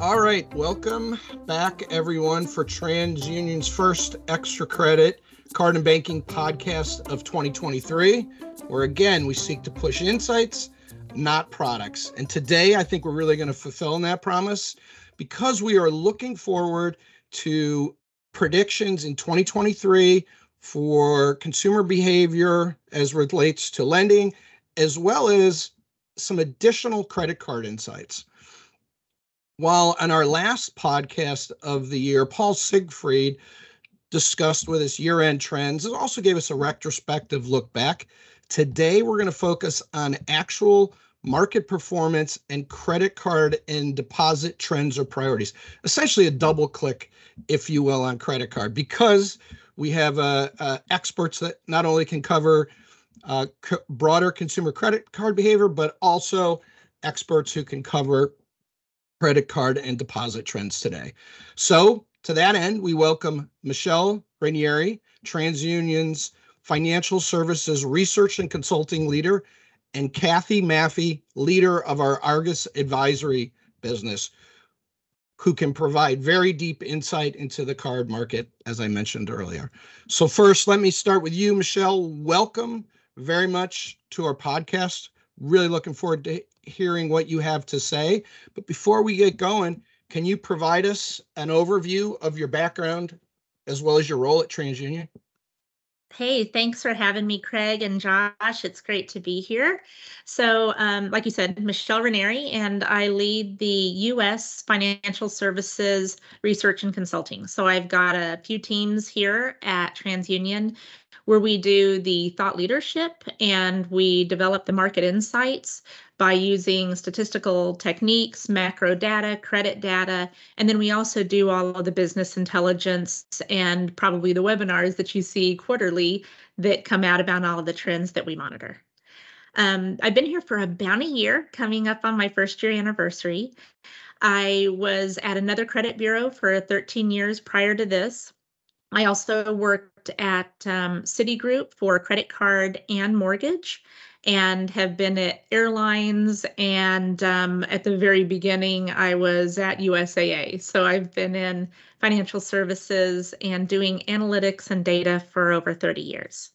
All right, welcome back everyone for TransUnion's first Extra Credit Card and Banking podcast of 2023, where again, we seek to push insights, not products. And today I think we're really going to fulfill that promise because we are looking forward to predictions in 2023 for consumer behavior as relates to lending, as well as some additional credit card insights. While on our last podcast of the year, Paul Siegfried discussed with us year-end trends and also gave us a retrospective look back. Today, we're going to focus on actual market performance and credit card and deposit trends or priorities. Essentially a double click, if you will, on credit card, because we have experts that not only can cover broader consumer credit card behavior, but also experts who can cover credit card and deposit trends today. So to that end, we welcome Michele Raneri, TransUnion's Financial Services Research and Consulting Leader, and Kathy Maffey, leader of our Argus Advisory business, who can provide very deep insight into the card market, as I mentioned earlier. So first, let me start with you, Michele. Welcome very much to our podcast. Really looking forward to hearing what you have to say. But before we get going, can you provide us an overview of your background as well as your role at TransUnion? Hey, thanks for having me, Craig and Josh. It's great to be here. So like you said, Michele Raneri, and I lead the U.S. Financial Services Research and Consulting. So I've got a few teams here at TransUnion where we do the thought leadership and we develop the market insights by using statistical techniques, macro data, credit data, and then we also do all of the business intelligence and probably the webinars that you see quarterly that come out about all of the trends that we monitor. I've been here for about a year, coming up on my first year anniversary. I was at another credit bureau for 13 years prior to this. I also worked at Citigroup for credit card and mortgage, and have been at airlines, and at the very beginning, I was at USAA. So I've been in financial services and doing analytics and data for over 30 years.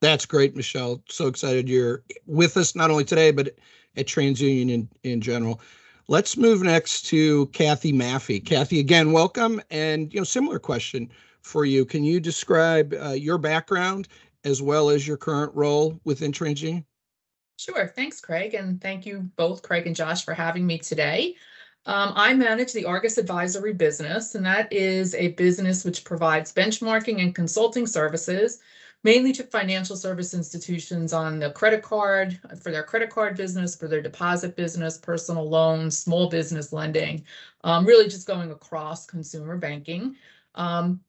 That's great, Michele. So excited you're with us, not only today, but at TransUnion in general. Let's move next to Kathy Maffey. Kathy, again, welcome. And similar question for you. Can you describe your background as well as your current role within TransUnion? Sure. Thanks, Craig. And thank you both, Craig and Josh, for having me today. I manage the Argus Advisory business, and that is a business which provides benchmarking and consulting services, mainly to financial service institutions on the credit card, for their credit card business, for their deposit business, personal loans, small business lending, really just going across consumer banking.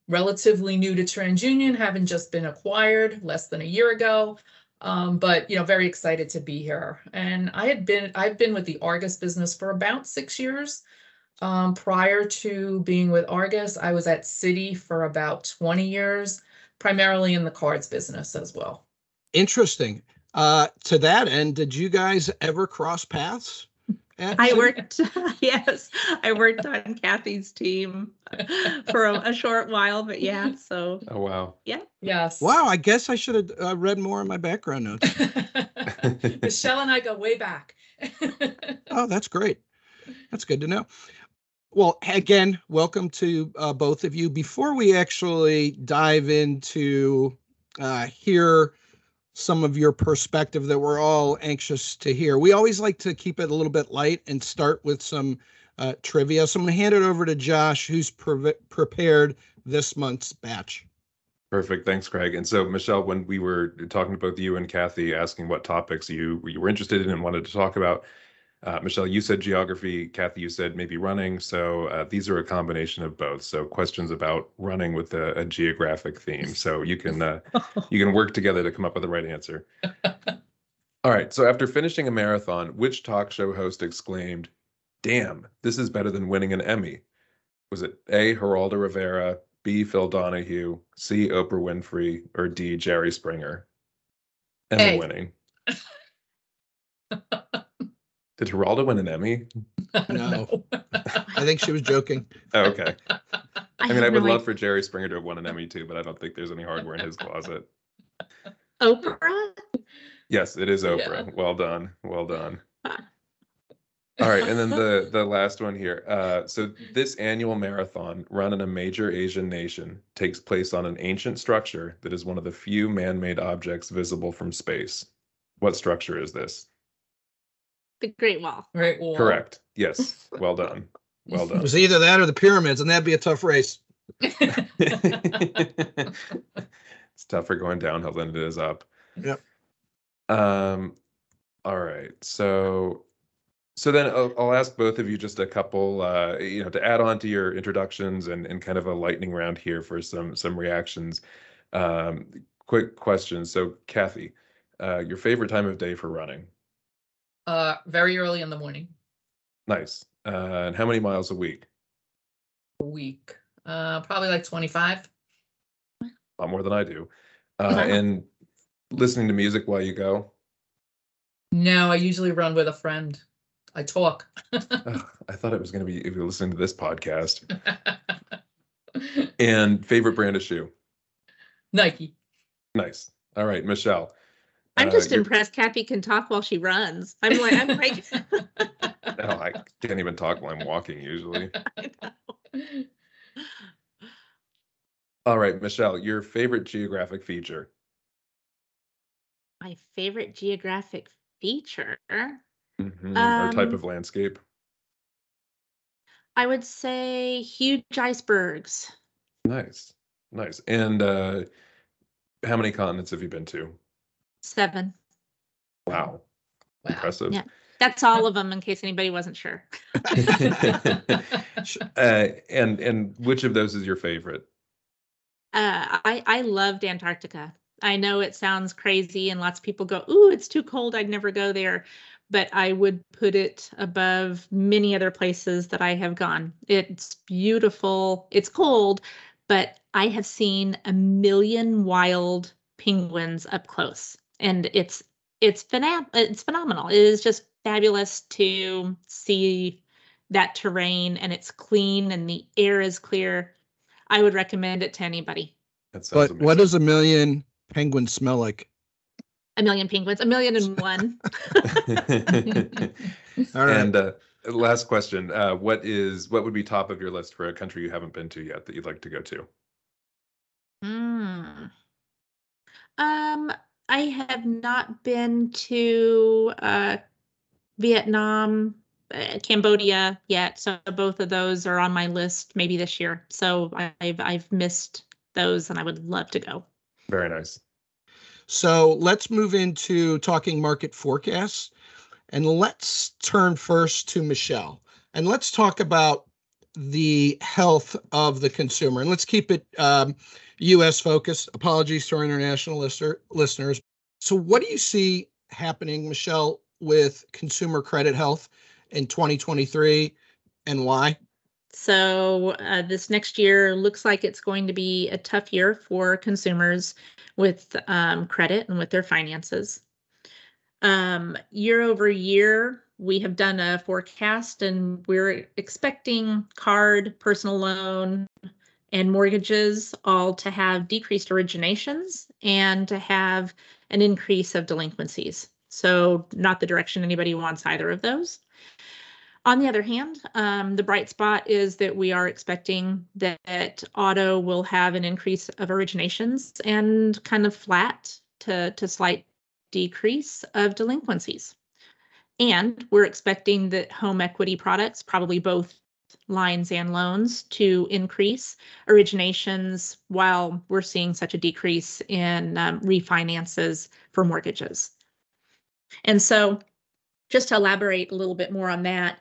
Relatively new to TransUnion, having just been acquired less than a year ago, but very excited to be here. And I've been with the Argus business for about 6 years. Prior to being with Argus, I was at Citi for about 20 years, primarily in the cards business as well. Interesting. To that end, did you guys ever cross paths? I worked on Kathy's team for a short while, but yeah, so. Oh, wow. Yeah. Yes. Wow, I guess I should have read more in my background notes. Michele and I go way back. Oh, that's great. That's good to know. Well, again, welcome to both of you. Before we actually dive into here, some of your perspective that we're all anxious to hear, we always like to keep it a little bit light and start with some trivia. So I'm going to hand it over to Josh, who's prepared this month's batch. Perfect. Thanks, Craig. And so, Michele, when we were talking to both you and Kathy, asking what topics you were interested in and wanted to talk about, Michele, you said geography. Kathy, you said maybe running. So these are a combination of both. So questions about running with a geographic theme. So you can work together to come up with the right answer. All right. So after finishing a marathon, which talk show host exclaimed, "Damn, this is better than winning an Emmy"? Was it A, Geraldo Rivera, B, Phil Donahue, C, Oprah Winfrey, or D, Jerry Springer? Emmy winning. Did Geralda win an Emmy? No. I think she was joking. Oh, okay. I mean, I would love for Jerry Springer to have won an Emmy too, but I don't think there's any hardware in his closet. Oprah? Yes, it is Oprah. Yeah. Well done. Well done. All right, and then the last one here. So this annual marathon run in a major Asian nation takes place on an ancient structure that is one of the few man-made objects visible from space. What structure is this? The Great Wall. Great Wall. Correct. Yes. Well done. Well done. It was either that or the pyramids, and that'd be a tough race. It's tougher going downhill than it is up. Yep. All right. So then I'll ask both of you just a couple, to add on to your introductions and kind of a lightning round here for some reactions. Quick questions. So Kathy, your favorite time of day for running? Very early in the morning. Nice. And how many miles a week? A week. Probably like 25. A lot more than I do. And listening to music while you go? No, I usually run with a friend. I talk. Oh, I thought it was going to be if you're listening to this podcast. And favorite brand of shoe? Nike. Nice. All right, Michelle. I'm just impressed Kathy can talk while she runs. I'm like. No, I can't even talk while I'm walking usually. I know. All right, Michelle, your favorite geographic feature? My favorite geographic feature? Mm-hmm. Or type of landscape? I would say huge icebergs. Nice, nice. And how many continents have you been to? 7. Wow, impressive. Yeah, that's all of them. In case anybody wasn't sure. And which of those is your favorite? I loved Antarctica. I know it sounds crazy, and lots of people go, "Ooh, it's too cold. I'd never go there." But I would put it above many other places that I have gone. It's beautiful. It's cold, but I have seen 1 million wild penguins up close, and it's phenomenal. It is just fabulous to see that terrain, and it's clean, and the air is clear. I would recommend it to anybody. But amazing. What does 1 million penguins smell like? 1 million penguins, 1,000,001. All right. And last question: what would be top of your list for a country you haven't been to yet that you'd like to go to? I have not been to Vietnam, Cambodia yet, so both of those are on my list maybe this year. So I've missed those, and I would love to go. Very nice. So let's move into talking market forecasts, and let's turn first to Michele, and let's talk about the health of the consumer, and let's keep it U.S. focused. Apologies to our international listeners. So what do you see happening, Michele, with consumer credit health in 2023, and why? So this next year looks like it's going to be a tough year for consumers with credit and with their finances. Year over year, we have done a forecast, and we're expecting card, personal loan, and mortgages all to have decreased originations and to have an increase of delinquencies. So not the direction anybody wants either of those. On the other hand, the bright spot is that we are expecting that auto will have an increase of originations and kind of flat to slight decrease of delinquencies. And we're expecting that home equity products, probably both lines and loans, to increase originations while we're seeing such a decrease in refinances for mortgages. And so just to elaborate a little bit more on that,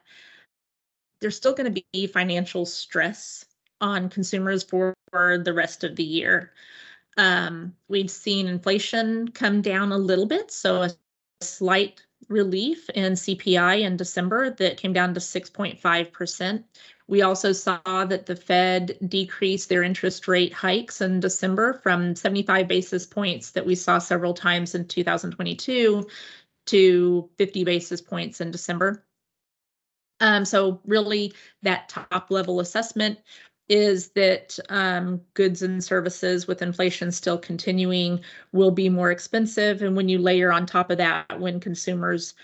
there's still going to be financial stress on consumers for the rest of the year. We've seen inflation come down a little bit, so a slight relief in CPI in December that came down to 6.5%. We also saw that the Fed decreased their interest rate hikes in December from 75 basis points that we saw several times in 2022 to 50 basis points in December. So really that top level assessment is that goods and services with inflation still continuing will be more expensive. And when you layer on top of that, when consumers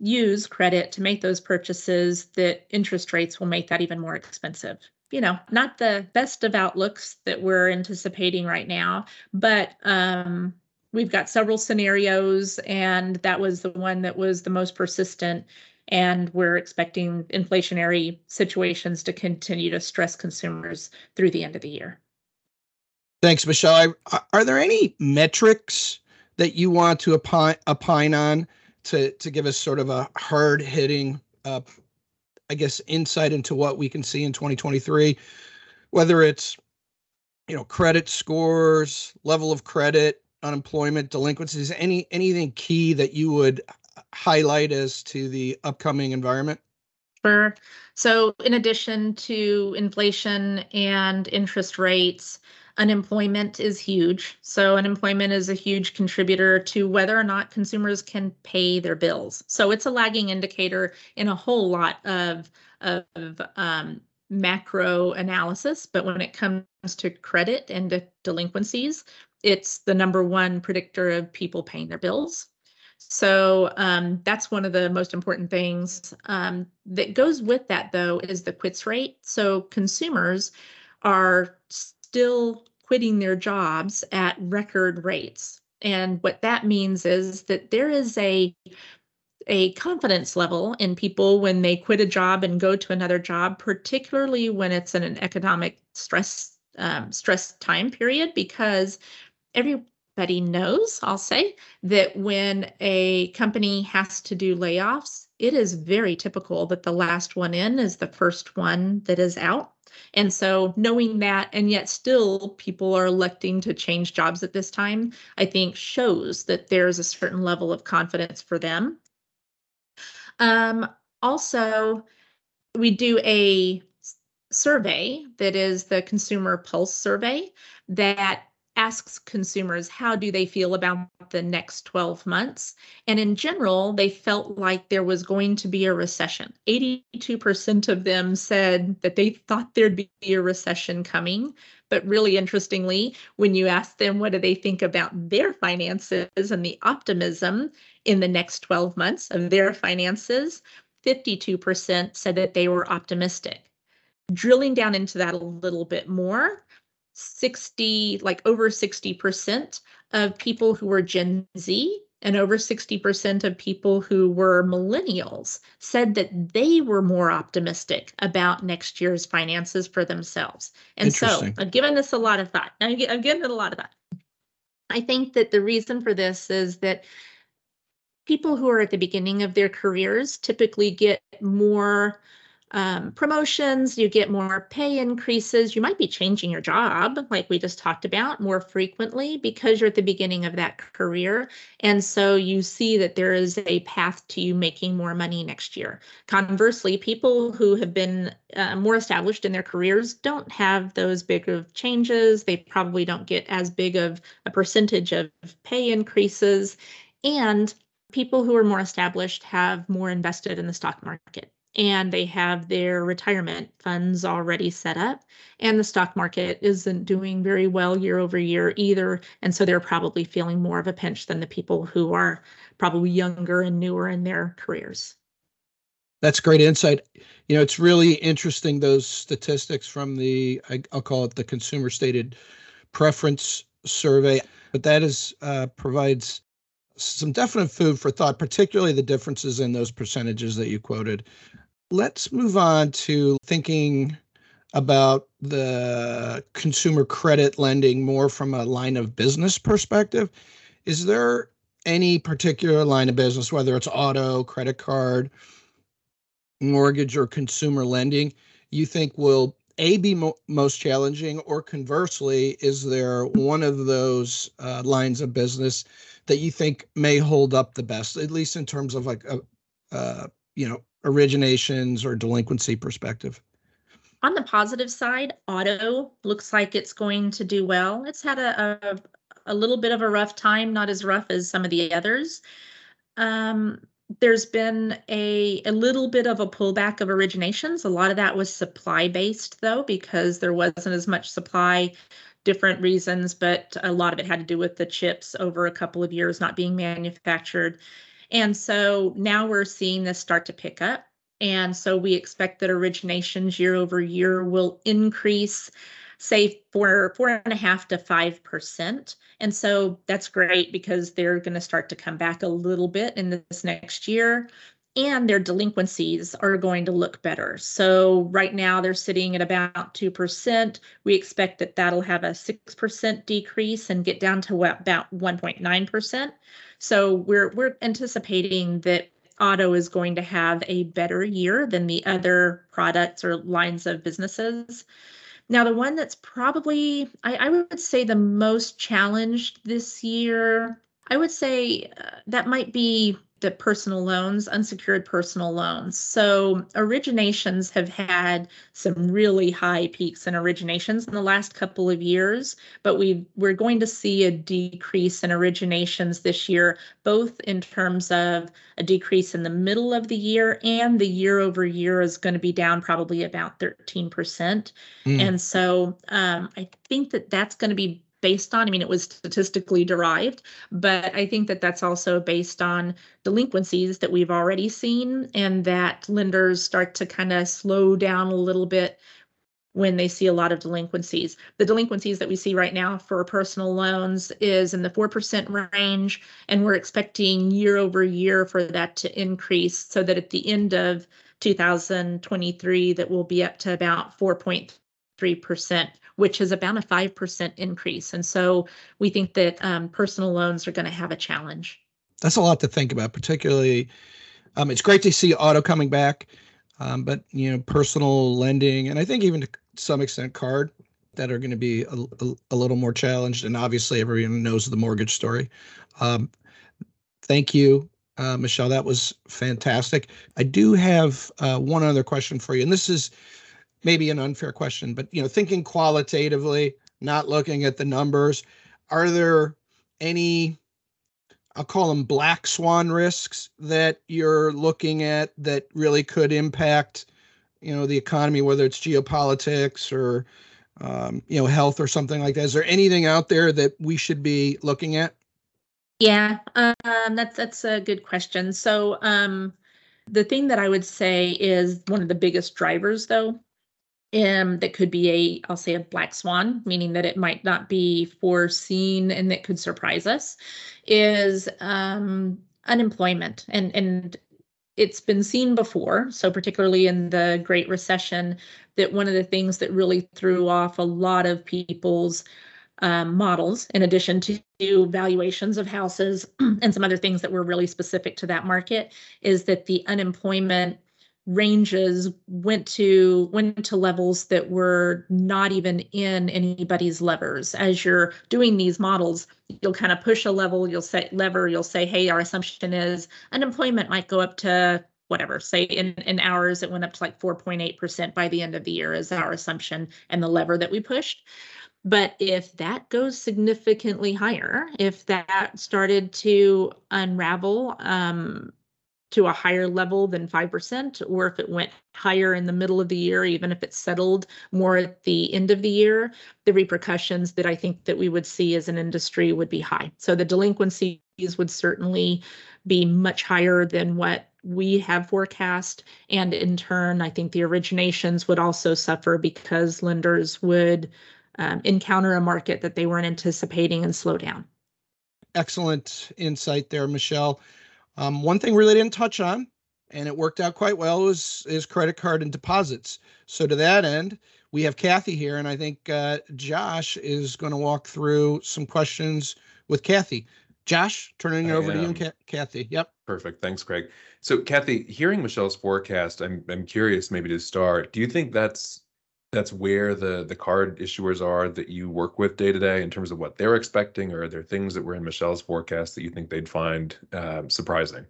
use credit to make those purchases, that interest rates will make that even more expensive. You know, not the best of outlooks that we're anticipating right now, but we've got several scenarios, and that was the one that was the most persistent. And we're expecting inflationary situations to continue to stress consumers through the end of the year. Thanks, Michele. Are there any metrics that you want to opine on to give us sort of a hard-hitting, insight into what we can see in 2023, whether it's, credit scores, level of credit, unemployment, delinquencies, anything key that you would highlight as to the upcoming environment? Sure. So in addition to inflation and interest rates, unemployment is huge. So unemployment is a huge contributor to whether or not consumers can pay their bills. So it's a lagging indicator in a whole lot of macro analysis. But when it comes to credit and to delinquencies, it's the number one predictor of people paying their bills. So that's one of the most important things. That goes with that, though, is the quits rate. So consumers are still quitting their jobs at record rates. And what that means is that there is a confidence level in people when they quit a job and go to another job, particularly when it's in an economic stress time period, because everybody knows, I'll say, that when a company has to do layoffs, it is very typical that the last one in is the first one that is out. And so knowing that, and yet still people are electing to change jobs at this time, I think shows that there's a certain level of confidence for them. Also, we do a survey that is the Consumer Pulse Survey that asks consumers how do they feel about the next 12 months. And in general, they felt like there was going to be a recession. 82% of them said that they thought there'd be a recession coming. But really interestingly, when you ask them what do they think about their finances and the optimism in the next 12 months of their finances, 52% said that they were optimistic. Drilling down into that a little bit more, over 60% of people who were Gen Z and over 60% of people who were millennials said that they were more optimistic about next year's finances for themselves. And so I've given this a lot of thought. I think that the reason for this is that people who are at the beginning of their careers typically get more promotions, you get more pay increases, you might be changing your job, like we just talked about, more frequently because you're at the beginning of that career. And so you see that there is a path to you making more money next year. Conversely, people who have been more established in their careers don't have those big of changes. They probably don't get as big of a percentage of pay increases. And people who are more established have more invested in the stock market. And they have their retirement funds already set up, and the stock market isn't doing very well year over year either. And so they're probably feeling more of a pinch than the people who are probably younger and newer in their careers. That's great insight. It's really interesting, those statistics from I'll call it the Consumer Stated Preference Survey, but that provides some definite food for thought, particularly the differences in those percentages that you quoted. Let's move on to thinking about the consumer credit lending more from a line of business perspective. Is there any particular line of business, whether it's auto, credit card, mortgage, or consumer lending, you think will be most challenging, or conversely, is there one of those lines of business that you think may hold up the best, at least in terms of originations or delinquency perspective? On the positive side, auto looks like it's going to do well. It's had a little bit of a rough time, not as rough as some of the others. there's been a little bit of a pullback of originations. A lot of that was supply-based, though, because there wasn't as much supply, different reasons, but a lot of it had to do with the chips over a couple of years not being manufactured. And so now we're seeing this start to pick up. And so we expect that originations year over year will increase, say, 4.5 to 5%. And so that's great because they're going to start to come back a little bit in this next year, and their delinquencies are going to look better. So right now they're sitting at about 2%. We expect that that'll have a 6% decrease and get down to about 1.9%. So we're anticipating that auto is going to have a better year than the other products or lines of businesses. Now, the one that's probably, I would say, the most challenged this year, I would say that might be the personal loans, unsecured personal loans. So originations have had some really high peaks in originations in the last couple of years, but we're going to see a decrease in originations this year, both in terms of a decrease in the middle of the year, and the year over year is going to be down probably about 13%. And so I think that that's going to be based on, I mean, it was statistically derived, but I think that that's also based on delinquencies that we've already seen, and that lenders start to kind of slow down a little bit when they see a lot of delinquencies. The delinquencies that we see right now for personal loans is in the 4% range, and we're expecting year over year for that to increase so that at the end of 2023, that will be up to about 4.3%, which is about a 5% increase. And so we think that personal loans are going to have a challenge. That's a lot to think about, particularly it's great to see auto coming back, but, you know, personal lending, and I think even to some extent card, that are going to be a little more challenged. And obviously everyone knows the mortgage story. Thank you, Michele. That was fantastic. I do have one other question for you, and this is maybe an unfair question, but, you know, thinking qualitatively, not looking at the numbers, are there any, I'll call them black swan risks that you're looking at that really could impact, you know, the economy, whether it's geopolitics or, you know, health or something like that? Is there anything out there that we should be looking at? Yeah, that's a good question. So the thing that I would say is one of the biggest drivers, though, that could be I'll say a black swan, meaning that it might not be foreseen and that could surprise us, is unemployment. And it's been seen before. So particularly in the Great Recession, that one of the things that really threw off a lot of people's models, in addition to valuations of houses and some other things that were really specific to that market, is that the unemployment ranges went to levels that were not even in anybody's levers. As you're doing these models, you'll kind of push a level, you'll say, hey, our assumption is unemployment might go up to whatever, say in ours, it went up to like 4.8% by the end of the year is our assumption and the lever that we pushed. But if that goes significantly higher, if that started to unravel, to a higher level than 5%, or if it went higher in the middle of the year, even if it settled more at the end of the year, the repercussions that I think that we would see as an industry would be high. So the delinquencies would certainly be much higher than what we have forecast. And in turn, I think the originations would also suffer because lenders would encounter a market that they weren't anticipating and slow down. Excellent insight there, Michele. One thing we really didn't touch on, and it worked out quite well, is credit card and deposits. So to that end, we have Kathy here, and I think Josh is going to walk through some questions with Kathy. Josh, turning it over to you and Kathy. Yep. Perfect. Thanks, Craig. So Kathy, hearing Michele's forecast, I'm curious maybe to start, do you think that's where the card issuers are that you work with day to day in terms of what they're expecting, or are there things that were in Michele's forecast that you think they'd find surprising?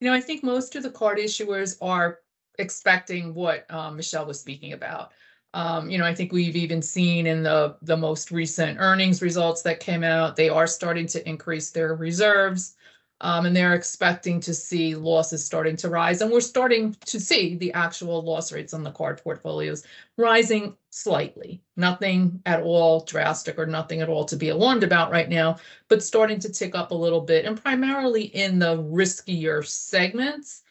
You know, I think most of the card issuers are expecting what Michele was speaking about. You know, I think we've even seen in the most recent earnings results that came out, they are starting to increase their reserves. and they're expecting to see losses starting to rise. And we're starting to see the actual loss rates on the card portfolios rising slightly, nothing at all drastic or nothing at all to be alarmed about right now, but starting to tick up a little bit, and primarily in the riskier segments,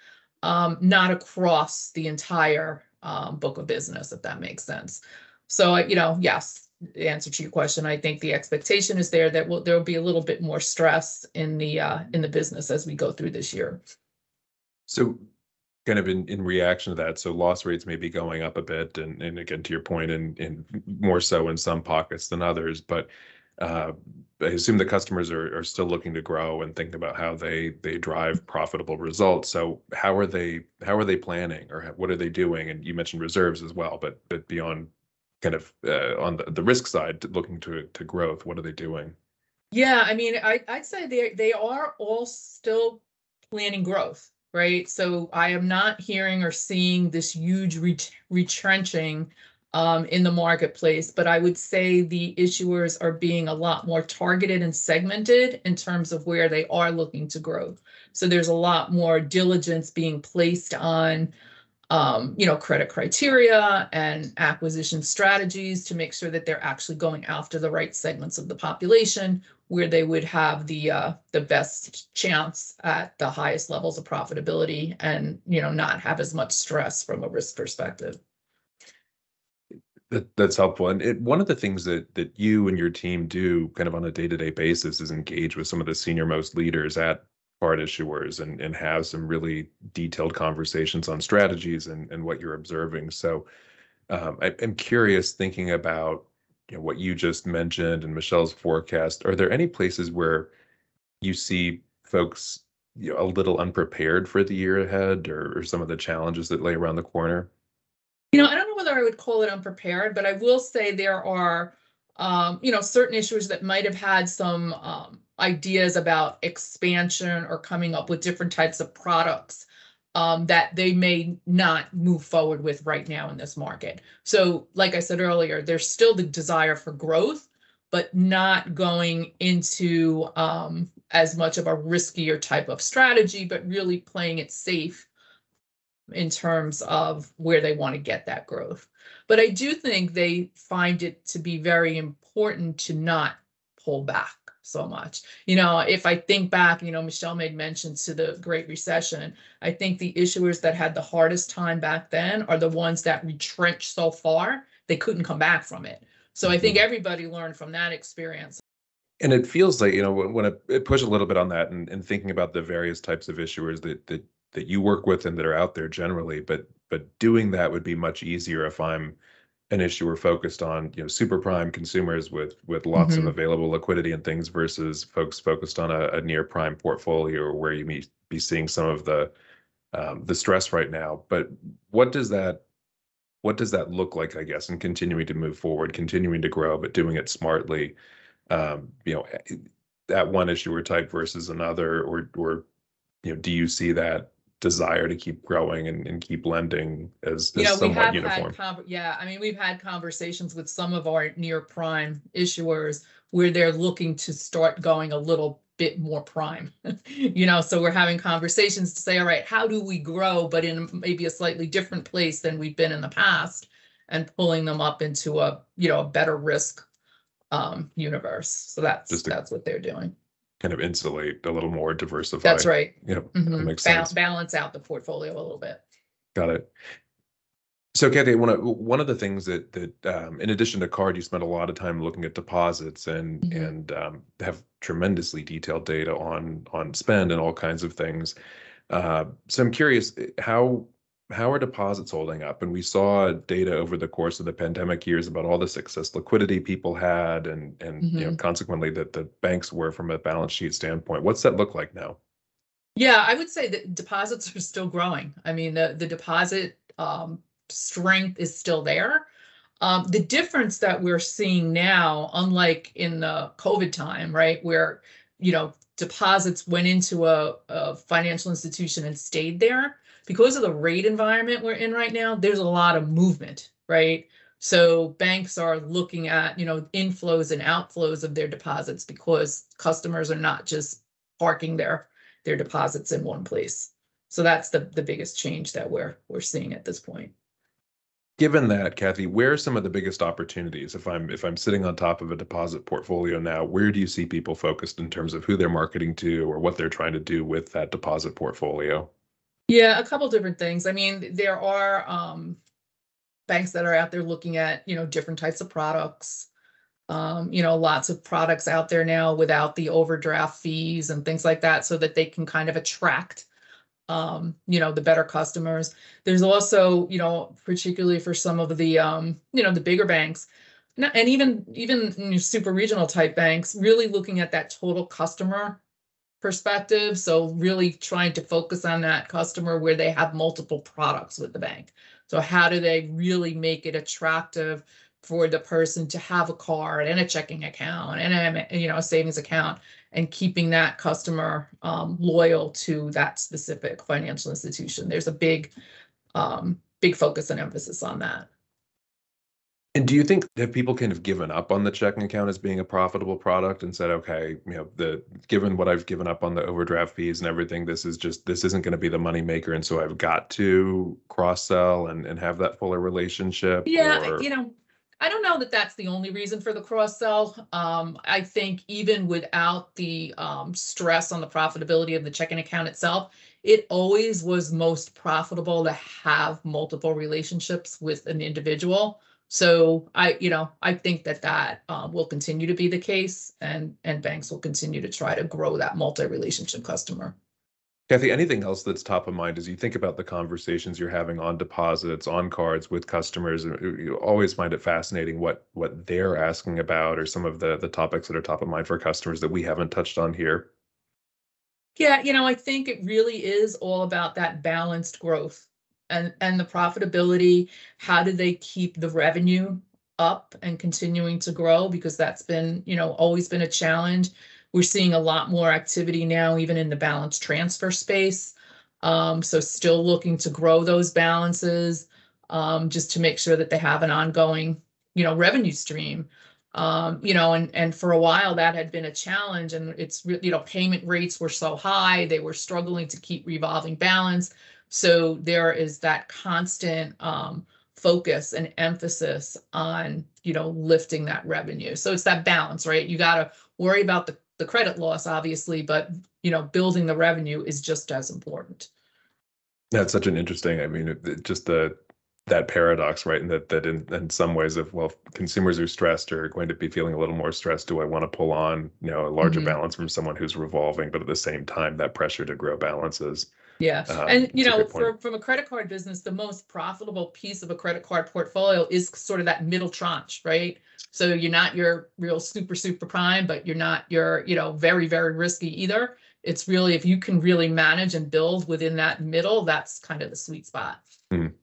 not across the entire book of business, if that makes sense. So, you know, yes, the answer to your question, I think the expectation is there that there will be a little bit more stress in the business as we go through this year. So kind of in reaction to that, so loss rates may be going up a bit, and again, to your point, and more so in some pockets than others, but I assume the customers are still looking to grow and thinking about how they drive profitable results. So how are they planning, or what are they doing? And you mentioned reserves as well, but beyond kind of on the risk side, looking to growth, what are they doing? Yeah, I mean, I'd say they are all still planning growth, right? So I am not hearing or seeing this huge retrenching in the marketplace, but I would say the issuers are being a lot more targeted and segmented in terms of where they are looking to grow. So there's a lot more diligence being placed on, you know, credit criteria and acquisition strategies to make sure that they're actually going after the right segments of the population where they would have the best chance at the highest levels of profitability and, you know, not have as much stress from a risk perspective. That's helpful. And one of the things that you and your team do kind of on a day-to-day basis is engage with some of the senior-most leaders at card issuers and have some really detailed conversations on strategies and what you're observing. So I'm curious, thinking about, you know, what you just mentioned and Michelle's forecast, are there any places where you see folks, you know, a little unprepared for the year ahead or some of the challenges that lay around the corner? You know, I don't know whether I would call it unprepared, but I will say there are, you know, certain issuers that might have had some ideas about expansion or coming up with different types of products that they may not move forward with right now in this market. So, like I said earlier, there's still the desire for growth, but not going into as much of a riskier type of strategy, but really playing it safe in terms of where they want to get that growth. But I do think they find it to be very important to not pull back so much. You know, if I think back, you know, Michele made mention to the Great Recession. I think the issuers that had the hardest time back then are the ones that retrenched so far, they couldn't come back from it. So I think everybody learned from that experience. And it feels like, you know, when I push a little bit on that and thinking about the various types of issuers that you work with and that are out there generally, but doing that would be much easier if I'm an issuer focused on, you know, super prime consumers with lots of available liquidity and things versus folks focused on a near prime portfolio where you may be seeing some of the stress right now. But what does that look like, I guess, in continuing to move forward, continuing to grow, but doing it smartly, you know, that one issuer type versus another, or you know, do you see that desire to keep growing and keep lending as somewhat uniform? Yeah, I mean, we've had conversations with some of our near prime issuers where they're looking to start going a little bit more prime, you know, so we're having conversations to say, all right, how do we grow, but in maybe a slightly different place than we've been in the past, and pulling them up into a, you know, a better risk universe. So that's what they're doing. Kind of insulate a little more, diversify. That's right. Yeah, you know, that makes sense. Balance out the portfolio a little bit. Got it. So, Kathy, one of the things that in addition to card, you spend a lot of time looking at deposits and have tremendously detailed data on spend and all kinds of things. So, I'm curious how are deposits holding up? And we saw data over the course of the pandemic years about all this excess liquidity people had and you know, consequently that the banks were from a balance sheet standpoint. What's that look like now? Yeah, I would say that deposits are still growing. I mean, the deposit strength is still there. The difference that we're seeing now, unlike in the COVID time, right, where, you know, deposits went into a financial institution and stayed there. Because of the rate environment we're in right now, there's a lot of movement, right? So banks are looking at, you know, inflows and outflows of their deposits because customers are not just parking their their deposits in one place. So that's the biggest change that we're seeing at this point. Given that, Kathy, where are some of the biggest opportunities? If I'm sitting on top of a deposit portfolio now, where do you see people focused in terms of who they're marketing to or what they're trying to do with that deposit portfolio? Yeah, a couple different things. I mean, there are banks that are out there looking at, different types of products, lots of products out there now without the overdraft fees and things like that, so that they can kind of attract, the better customers. There's also, particularly for some of the, the bigger banks and even super regional type banks, really looking at that total customer perspective. So really trying to focus on that customer where they have multiple products with the bank. So how do they really make it attractive for the person to have a card and a checking account and a savings account, and keeping that customer loyal to that specific financial institution? There's a big, big focus and emphasis on that. And do you think that people kind of given up on the checking account as being a profitable product and said, okay, given what I've given up on the overdraft fees and everything, this isn't going to be the money maker, and so I've got to cross sell and have that fuller relationship? Yeah, I don't know that that's the only reason for the cross sell. I think even without the stress on the profitability of the checking account itself, it always was most profitable to have multiple relationships with an individual. So I think that will continue to be the case, and banks will continue to try to grow that multi-relationship customer. Kathy, anything else that's top of mind as you think about the conversations you're having on deposits, on cards with customers? You always find it fascinating what they're asking about, or some of the topics that are top of mind for customers that we haven't touched on here. Yeah, I think it really is all about that balanced growth. And the profitability, how do they keep the revenue up and continuing to grow? Because that's been, always been a challenge. We're seeing a lot more activity now, even in the balance transfer space. So still looking to grow those balances, just to make sure that they have an ongoing, revenue stream. And for a while that had been a challenge, and it's, payment rates were so high, they were struggling to keep revolving balance. So there is that constant focus and emphasis on, lifting that revenue. So it's that balance, right? You got to worry about the credit loss, obviously, but, building the revenue is just as important. That's such an interesting, that paradox, right? And that in some ways of, well, if consumers are stressed or are going to be feeling a little more stressed, do I want to pull on, a larger balance from someone who's revolving, but at the same time, that pressure to grow balances. Yeah. And, from a credit card business, the most profitable piece of a credit card portfolio is sort of that middle tranche, right? So you're not your real super, super prime, but you're not your, very, very risky either. It's really, if you can really manage and build within that middle, that's kind of the sweet spot. Mm.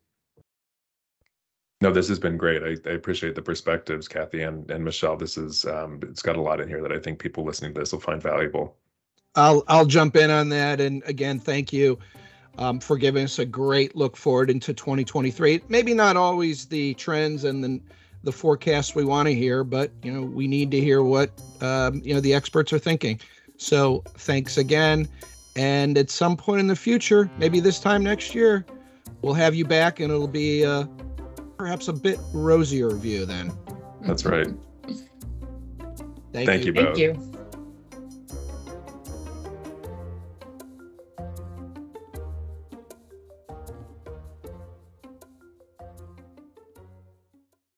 No, this has been great. I appreciate the perspectives, Kathy and Michele. This is, it's got a lot in here that I think people listening to this will find valuable. I'll jump in on that. And again, thank you for giving us a great look forward into 2023. Maybe not always the trends and the forecasts we want to hear, but, we need to hear what, the experts are thinking. So thanks again. And at some point in the future, maybe this time next year, we'll have you back, and it'll be perhaps a bit rosier view then. That's right. Thank you both. Thank you.